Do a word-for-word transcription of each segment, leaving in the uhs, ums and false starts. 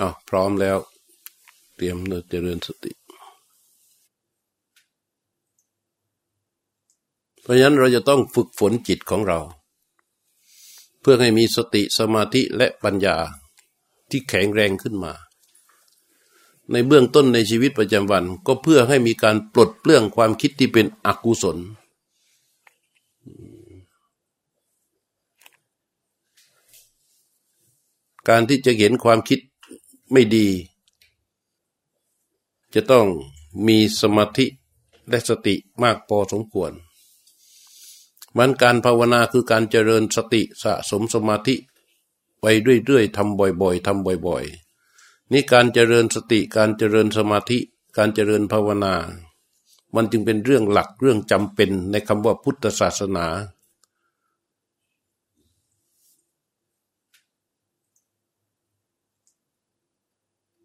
อ้าวพร้อมแล้วเตรียมเจริญสติเพราะฉะนั้นเราจะต้องฝึกฝนจิตของเราเพื่อให้มีสติสมาธิและปัญญาที่แข็งแรงขึ้นมาในเบื้องต้นในชีวิตประจำวันก็เพื่อให้มีการปลดเปลื้องความคิดที่เป็นอกุศลการที่จะเห็นความคิดไม่ดีจะต้องมีสมาธิและสติมากพอสมควรมันการภาวนาคือการเจริญสติสะสมสมาธิไปเรื่อยๆทำบ่อยๆทำบ่อยๆนี่การเจริญสติการเจริญสมาธิการเจริญภาวนามันจึงเป็นเรื่องหลักเรื่องจำเป็นในคำว่าพุทธศาสนา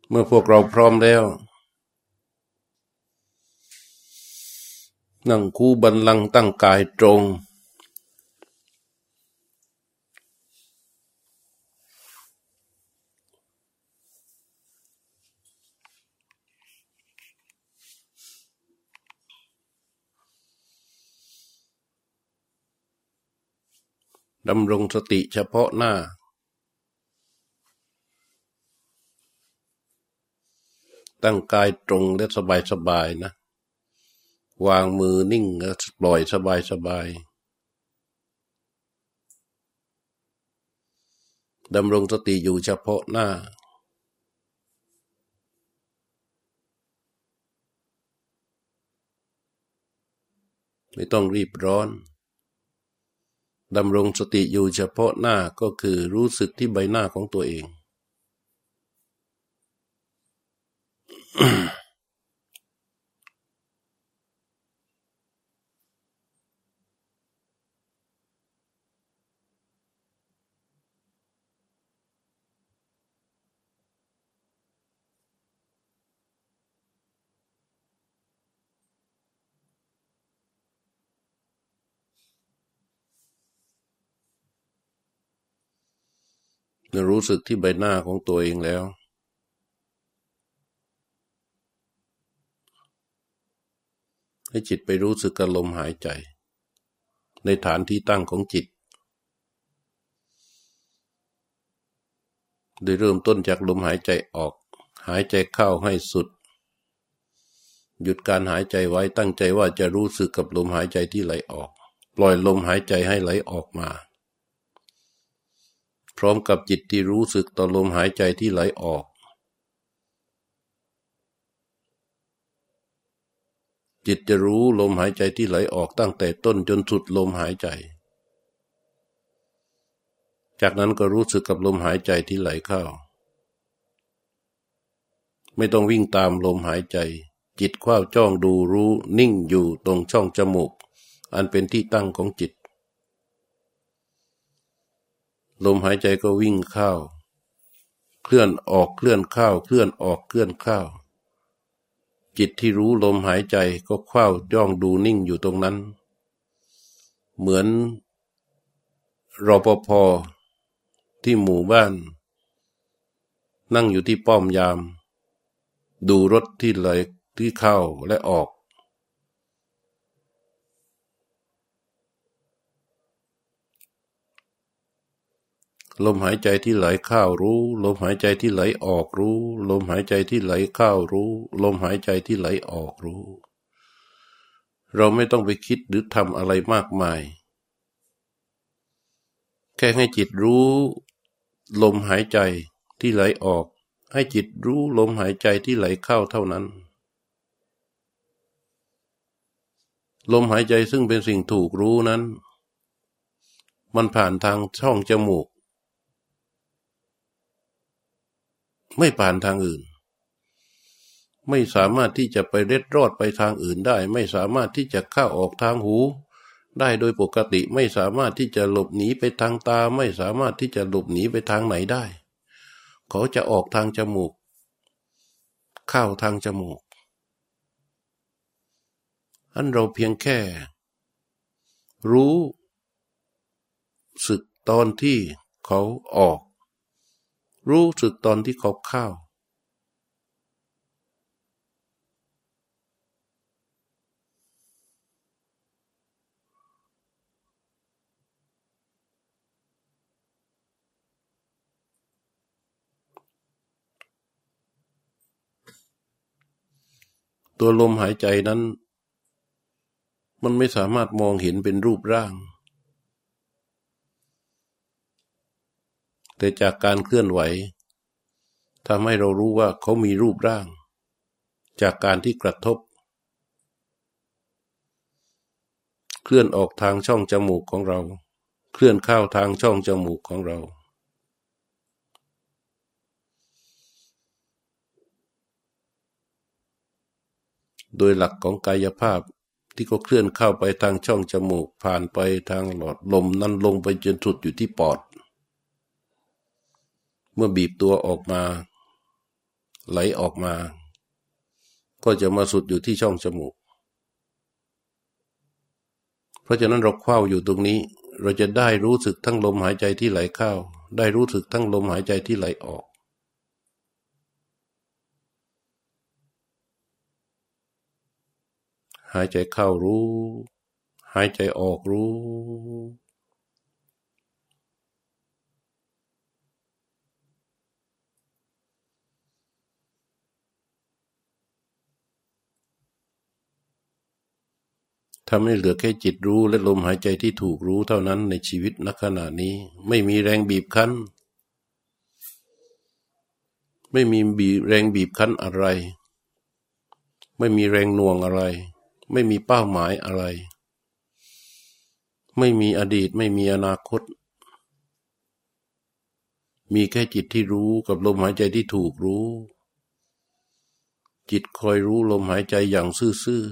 เมื่อพวกเราพร้อมแล้วนั่งคู่บัลลังก์ตั้งกายตรงดำรงสติเฉพาะหน้าตั้งกายตรงและสบายๆนะวางมือนิ่งปล่อยสบายสบายดำรงสติอยู่เฉพาะหน้าไม่ต้องรีบร้อนดำรงสติอยู่เฉพาะหน้าก็คือรู้สึกที่ใบหน้าของตัวเอง รู้สึกที่ใบหน้าของตัวเองแล้วให้จิตไปรู้สึกกับลมหายใจในฐานที่ตั้งของจิตโดยเริ่มต้นจากลมหายใจออกหายใจเข้าให้สุดหยุดการหายใจไว้ตั้งใจว่าจะรู้สึกกับลมหายใจที่ไหลออกปล่อยลมหายใจให้ไหลออกมาพร้อมกับจิตที่รู้สึกต่อลมหายใจที่ไหลออกจิตจะรู้ลมหายใจที่ไหลออกตั้งแต่ต้นจนสุดลมหายใจจากนั้นก็รู้สึกกับลมหายใจที่ไหลเข้าไม่ต้องวิ่งตามลมหายใจจิตคว้าจ้องดูรู้นิ่งอยู่ตรงช่องจมูกอันเป็นที่ตั้งของจิตลมหายใจก็วิ่งเข้าเคลื่อนออกเคลื่อนเข้าเคลื่อนออกเคลื่อนเข้าจิตที่รู้ลมหายใจก็คว้าย่องดูนิ่งอยู่ตรงนั้นเหมือนรปภ.ที่หมู่บ้านนั่งอยู่ที่ป้อมยามดูรถที่ไหลที่เข้าและออกลมหายใจที่ไหลเข้ารู้ลมหายใจที่ไหลออกรู้ลมหายใจที่ไหลเข้ารู้ลมหายใจที่ไหลออกรู้เราไม่ต้องไปคิดหรือทำอะไรมากมายแค่ให้จิตรู้ลมหายใจที่ไหลออกให้จิตรู้ลมหายใจที่ไหลเข้าเท่านั้นลมหายใจซึ่งเป็นสิ่งถูกรู้นั้นมันผ่านทางช่องจมูกไม่ผ่านทางอื่นไม่สามารถที่จะไปเล็ดรอดไปทางอื่นได้ไม่สามารถที่จะเข้าออกทางหูได้โดยปกติไม่สามารถที่จะหลบหนีไปทางตาไม่สามารถที่จะหลบหนีไปทางไหนได้เขาจะออกทางจมูกเข้าทางจมูกอันเราเพียงแค่รู้สึกตอนที่เขาออกรู้สึกตอนที่เขาเข้า ตัวลมหายใจนั้นมันไม่สามารถมองเห็นเป็นรูปร่างแต่จากการเคลื่อนไหวทำให้เรารู้ว่าเขามีรูปร่างจากการที่กระทบเคลื่อนออกทางช่องจมูกของเราเคลื่อนเข้าทางช่องจมูกของเราโดยหลักของกายภาพที่เขาเคลื่อนเข้าไปทางช่องจมูกผ่านไปทางหลอดลมนั้นลงไปจนสุดอยู่ที่ปอดเมื่อบีบตัวออกมาไหลออกมาก็จะมาสุดอยู่ที่ช่องจมูกเพราะฉะนั้นเราคว้าอยู่ตรงนี้เราจะได้รู้สึกทั้งลมหายใจที่ไหลเข้าได้รู้สึกทั้งลมหายใจที่ไหลออกหายใจเข้ารู้หายใจออกรู้ทำให้เหลือแค่จิตรู้และลมหายใจที่ถูกรู้เท่านั้นในชีวิตณขณะนี้ไม่มีแรงบีบคั้นไม่มีแรงบีบคั้นอะไรไม่มีแรงหน่วงอะไรไม่มีเป้าหมายอะไรไม่มีอดีตไม่มีอนาคตมีแค่จิตที่รู้กับลมหายใจที่ถูกรู้จิตคอยรู้ลมหายใจอย่างซื่อ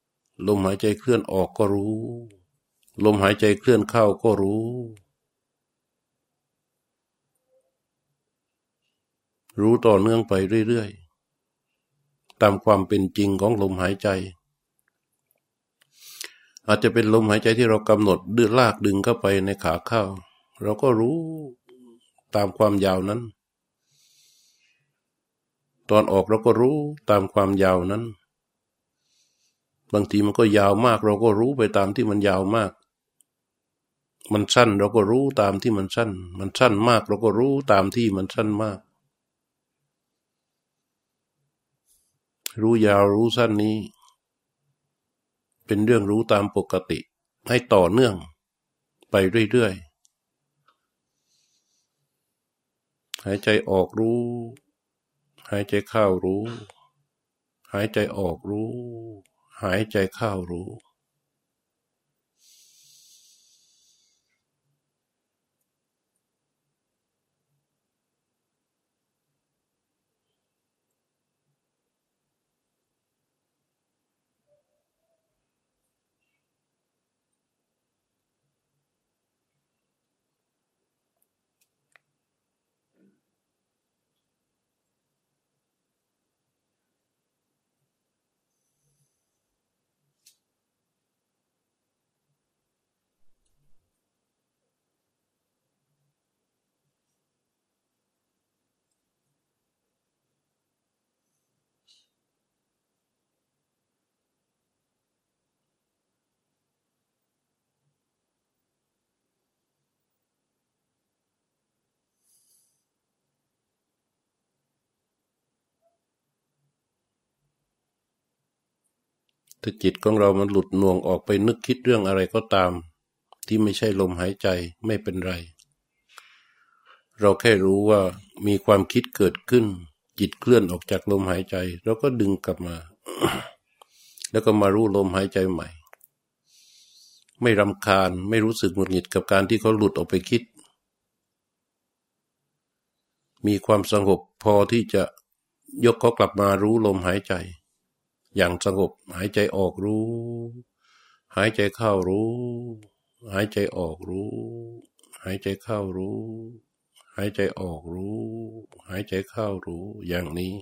ๆลมหายใจเคลื่อนออกก็รู้ลมหายใจเคลื่อนเข้าก็รู้รู้ต่อเนื่องไปเรื่อยๆตามความเป็นจริงของลมหายใจอาจจะเป็นลมหายใจที่เรากำหนดดึงลากดึงเข้าไปในขาเข้าเราก็รู้ตามความยาวนั้นตอนออกเราก็รู้ตามความยาวนั้นบางทีมันก็ยาวมากเราก็รู้ไปตามที่มันยาวมากมันสั้นเราก็รู้ตามที่มันสั้นมันสั้นมากเราก็รู้ตามที่มันสั้นมากรู้ยาวรู้สั้นนี้เป็นเรื่องรู้ตามปกติให้ต่อเนื่องไปเรื่อยๆหายใจออกรู้หายใจเข้ารู้หายใจออกรู้หายใจเข้ารู้ถ้าจิตของเรามันหลุดหน่วงออกไปนึกคิดเรื่องอะไรก็ตามที่ไม่ใช่ลมหายใจไม่เป็นไรเราแค่รู้ว่ามีความคิดเกิดขึ้นจิตเคลื่อนออกจากลมหายใจเราก็ดึงกลับมา แล้วก็มารู้ลมหายใจใหม่ไม่รำคาญไม่รู้สึกหงุดหงิดกับการที่เขาหลุดออกไปคิดมีความสงบพอที่จะยกเขากลับมารู้ลมหายใจอย่างสงบหายใจออกรู้หายใจเข้ารู้หายใจออกรู้หายใจเข้ารู้หายใจออกรู้หายใจเข้ารู้อย่างนี้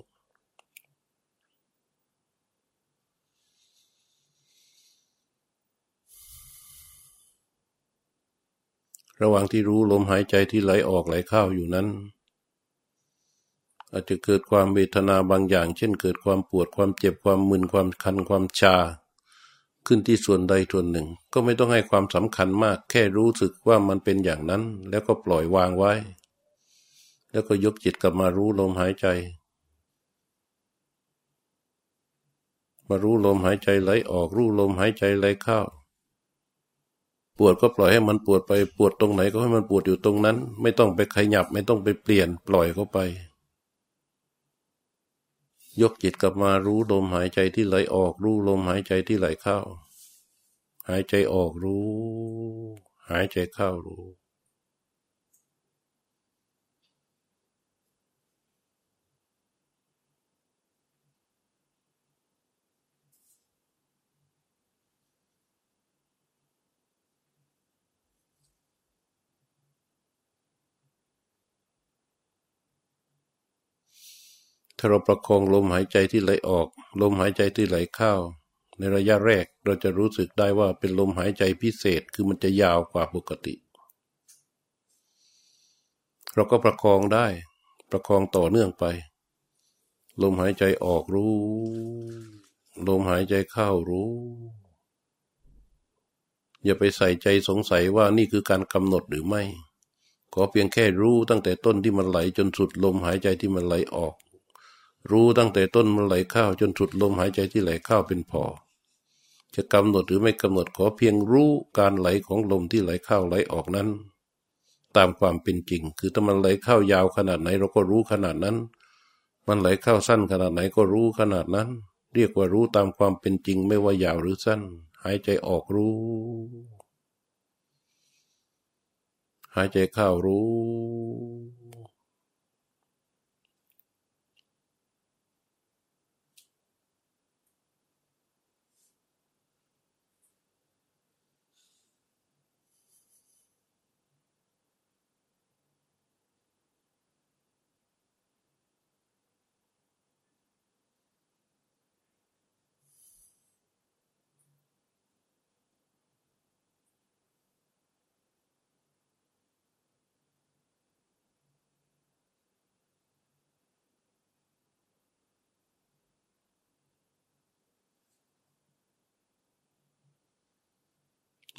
ระหว่างที่รู้ลมหายใจที่ไหลออกไหลเข้าอยู่นั้นอาจจะเกิดความเวทนาบางอย่างเช่นเกิดความปวดความเจ็บความมึนความคันความชาขึ้นที่ส่วนใดส่วนหนึ่งก็ไม่ต้องให้ความสำคัญมากแค่รู้สึกว่ามันเป็นอย่างนั้นแล้วก็ปล่อยวางไว้แล้วก็ยกจิตกลับมารู้ลมหายใจ มารู้ลมหายใจไหลออกรู้ลมหายใจไหลเข้าปวดก็ปล่อยให้มันปวดไปปวดตรงไหนก็ให้มันปวดอยู่ตรงนั้นไม่ต้องไปขยับไม่ต้องไปเปลี่ยนปล่อยเข้าไปยกจิตกลับมารู้ลมหายใจที่ไหลออกรู้ลมหายใจที่ไหลเข้าหายใจออกรู้หายใจเข้ารู้ถ้าเราประคองลมหายใจที่ไหลออกลมหายใจที่ไหลเข้าในระยะแรกเราจะรู้สึกได้ว่าเป็นลมหายใจพิเศษคือมันจะยาวกว่าปกติเราก็ประคองได้ประคองต่อเนื่องไปลมหายใจออกรู้ลมหายใจเข้ารู้อย่าไปใส่ใจสงสัยว่านี่คือการกำหนดหรือไม่ขอเพียงแค่รู้ตั้งแต่ต้นที่มันไหลจนสุดลมหายใจที่มันไหลออกรู้ตั้งแต่ต้นมันไหลเข้าจนสุดลมหายใจที่ไหลเข้าเป็นพอจะกำหนดหรือไม่กำหนดขอเพียงรู้การไหลของลมที่ไหลเข้าไหลออกนั้นตามความเป็นจริงคือถ้ามันไหลเข้ายาวขนาดไหนเราก็รู้ขนาดนั้นมันไหลเข้าสั้นขนาดไหนก็รู้ขนาดนั้นเรียกว่ารู้ตามความเป็นจริงไม่ว่ายาวหรือสั้นหายใจออกรู้หายใจเข้ารู้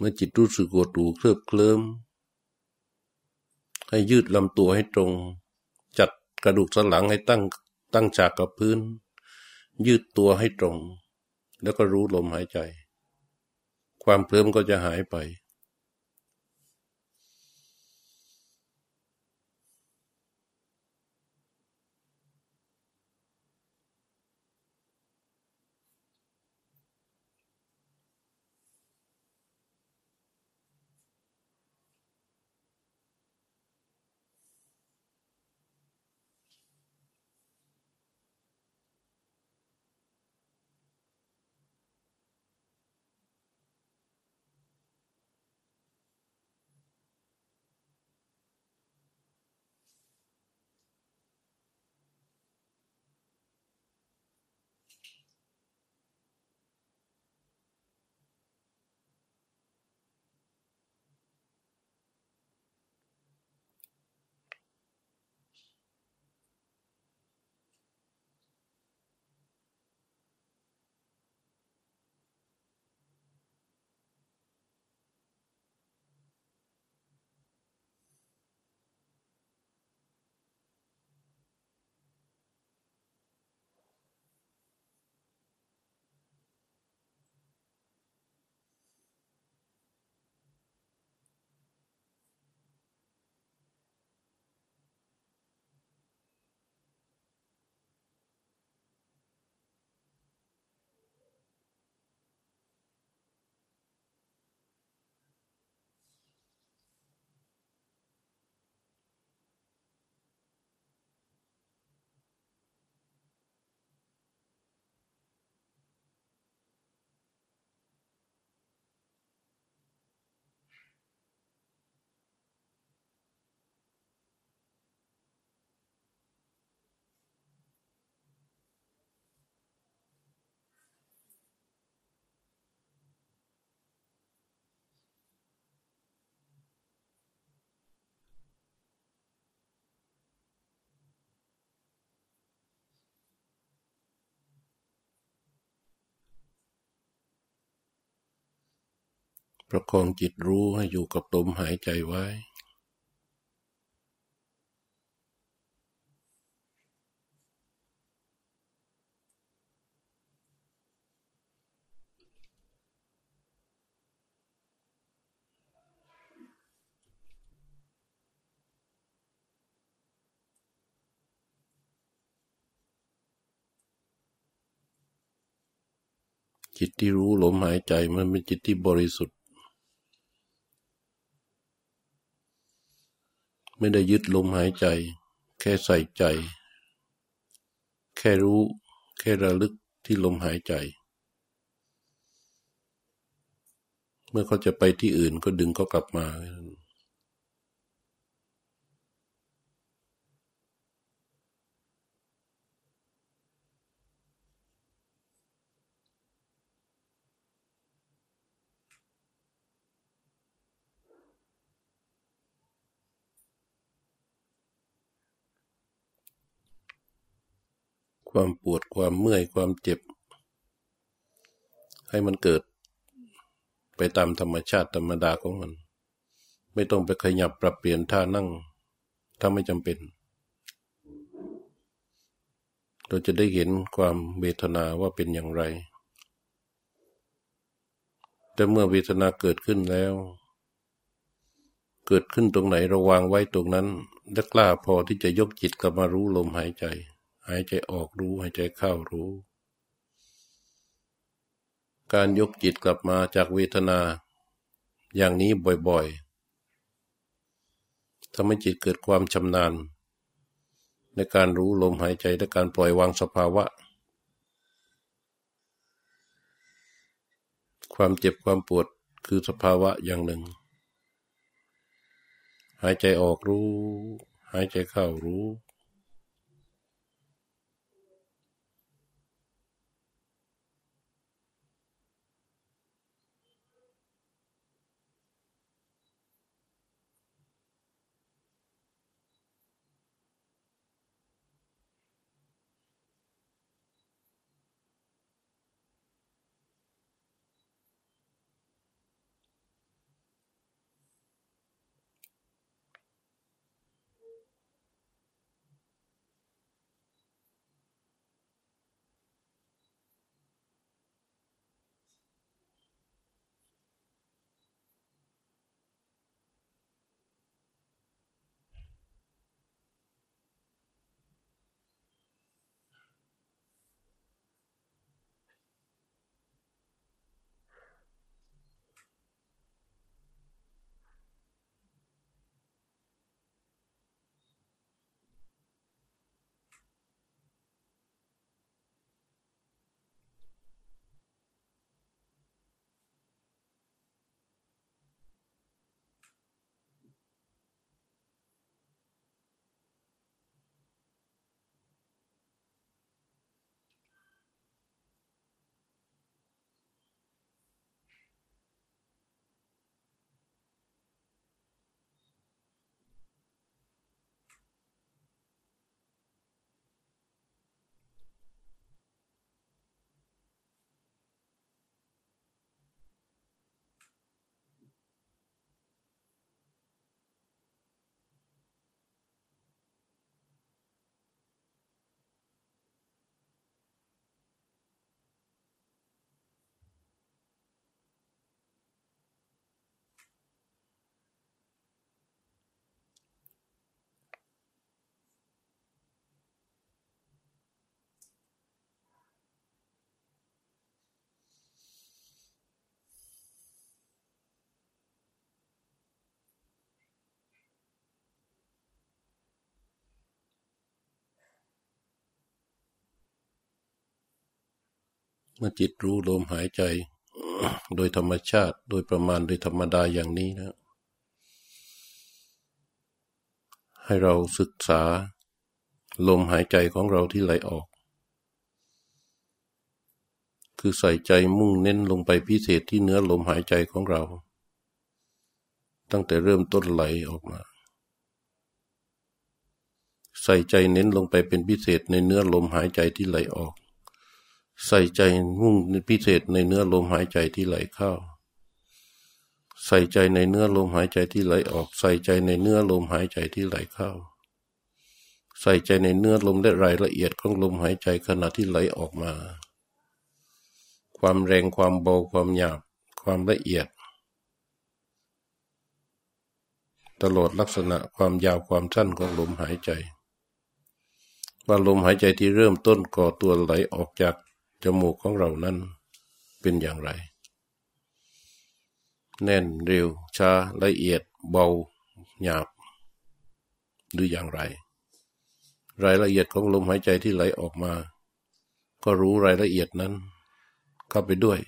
เมื่อจิตรู้สึกกดหูเคลิบเคลิ้มให้ยืดลำตัวให้ตรงจัดกระดูกสันหลังให้ตั้งตั้งฉากกับพื้นยืดตัวให้ตรงแล้วก็รู้ลมหายใจความเคลิ้มก็จะหายไปประคองจิตรู้ให้อยู่กับลมหายใจไว้ จิตที่รู้ลมหายใจมันเป็นจิตที่บริสุทธิ์ไม่ได้ยึดลมหายใจแค่ใส่ใจแค่รู้แค่ระลึกที่ลมหายใจเมื่อเขาจะไปที่อื่นก็ดึงเขากลับมาความปวดความเมื่อยความเจ็บให้มันเกิดไปตามธรรมชาติธรรมดาของมันไม่ต้องไปขยับปรับเปลี่ยนท่านั่งถ้าไม่จำเป็นเราจะได้เห็นความเวทนาว่าเป็นอย่างไรแต่เมื่อเวทนาเกิดขึ้นแล้วเกิดขึ้นตรงไหนระวังไว้ตรงนั้นและกล้าพอที่จะยกจิตกลับมารู้ลมหายใจหายใจออกรู้หายใจเข้ารู้การยกจิตกลับมาจากเวทนาอย่างนี้บ่อยๆทำให้จิตเกิดความชำนาญในการรู้ลมหายใจและการปล่อยวางสภาวะความเจ็บความปวดคือสภาวะอย่างหนึ่งหายใจออกรู้หายใจเข้ารู้เมื่อจิตรู้ลมหายใจโดยธรรมชาติโดยประมาณโดยธรรมดาอย่างนี้นะให้เราศึกษาลมหายใจของเราที่ไหลออกคือใส่ใจมุ่งเน้นลงไปพิเศษที่เนื้อลมหายใจของเราตั้งแต่เริ่มต้นไหลออกมาใส่ใจเน้นลงไปเป็นพิเศษในเนื้อลมหายใจที่ไหลออกใส่ใจมุ่งพิเศษในเนื้อลมหายใจที่ไหลเข้าใส่ใจในเนื้อลมหายใจที่ไหลออกใส่ใจในเนื้อลมหายใจที่ไหลเข้าใส่ใจในเนื้อลมและรายละเอียดของลมหายใจขณะที่ไหลออกมาความแรงความเบาความหยาบความละเอียดตลอดลักษณะความยาวความสั้นของลมหายใจว่าลมหายใจที่เริ่มต้นก่อตัวไหลออกจากจมูกของเรานั้น เป็นอย่างไรแน่นเร็วช้าละเอียดเบาหยาบหรืออย่างไรรายละเอียดของลมหายใจที่ไหลออกมาก็รู้รายละเอียดนั้นเข้าไปด้วย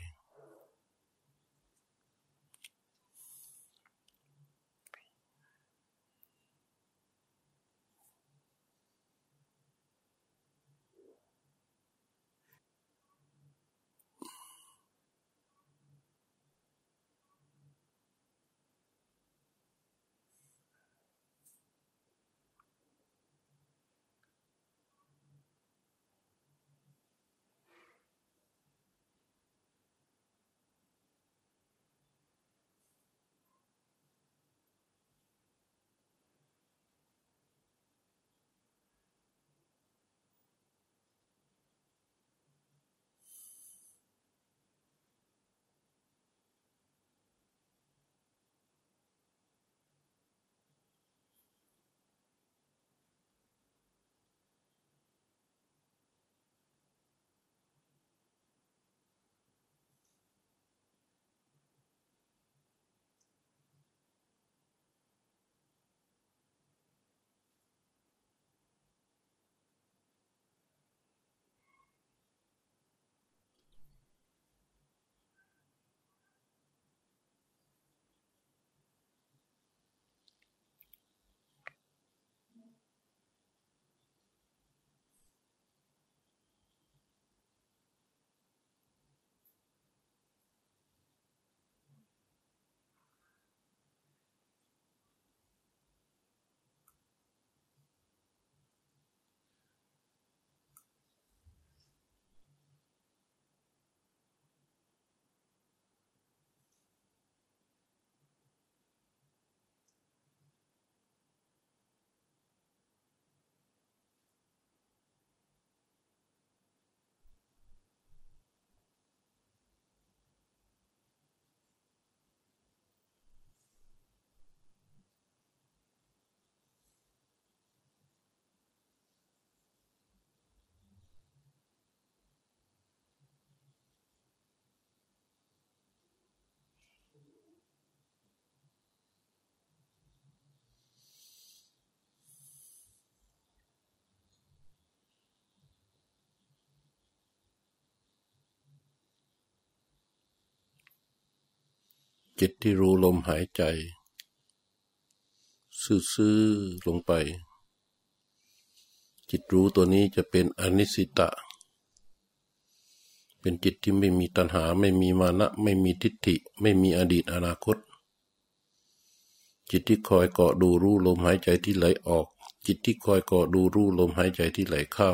จิตที่รู้ลมหายใจซื่อๆลงไปจิตรู้ตัวนี้จะเป็นอนิสิตะเป็นจิตที่ไม่มีตัณหาไม่มีมานะไม่มีทิฏฐิไม่มีอดีตอนาคตจิตที่คอยเกาะดูรู้ลมหายใจที่ไหลออกจิตที่คอยเกาะดูรู้ลมหายใจที่ไหลเข้า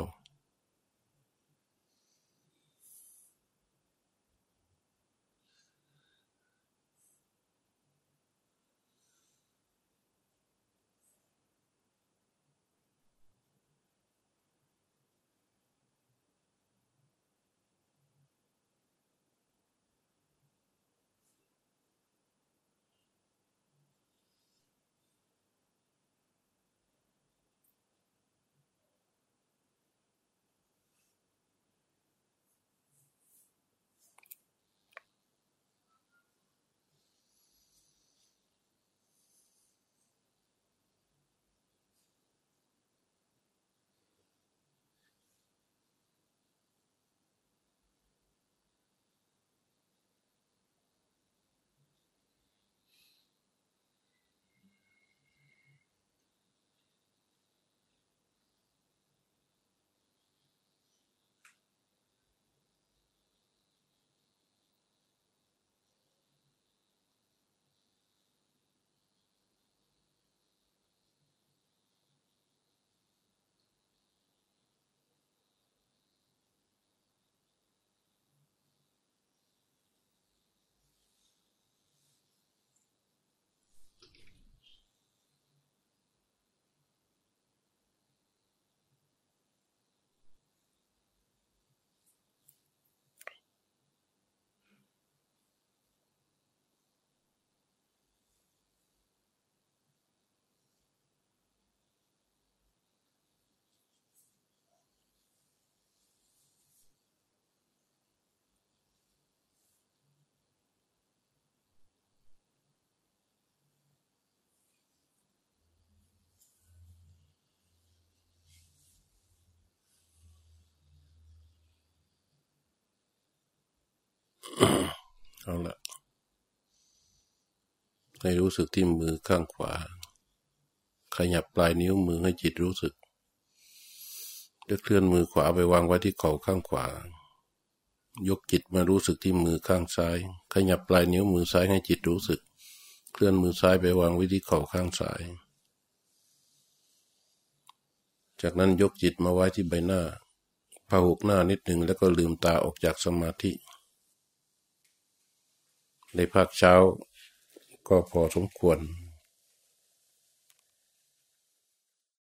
เอาละให้รู้สึกที่มือข้างขวาขยับปลายนิ้วมือให้จิตรู้สึกแล้วเคลื่อนมือขวาไปวางไว้ที่เข่าข้างขวายกจิตมารู้สึกที่มือข้างซ้ายขยับปลายนิ้วมือซ้ายให้จิตรู้สึกเคลื่อนมือซ้ายไปวางไว้ที่เข่าข้างซ้ายจากนั้นยกจิตมาไว้ที่ใบหน้าพหุหน้านิดหนึ่งแล้วก็ลืมตาออกจากสมาธิในภาคเช้าก็พอสมควร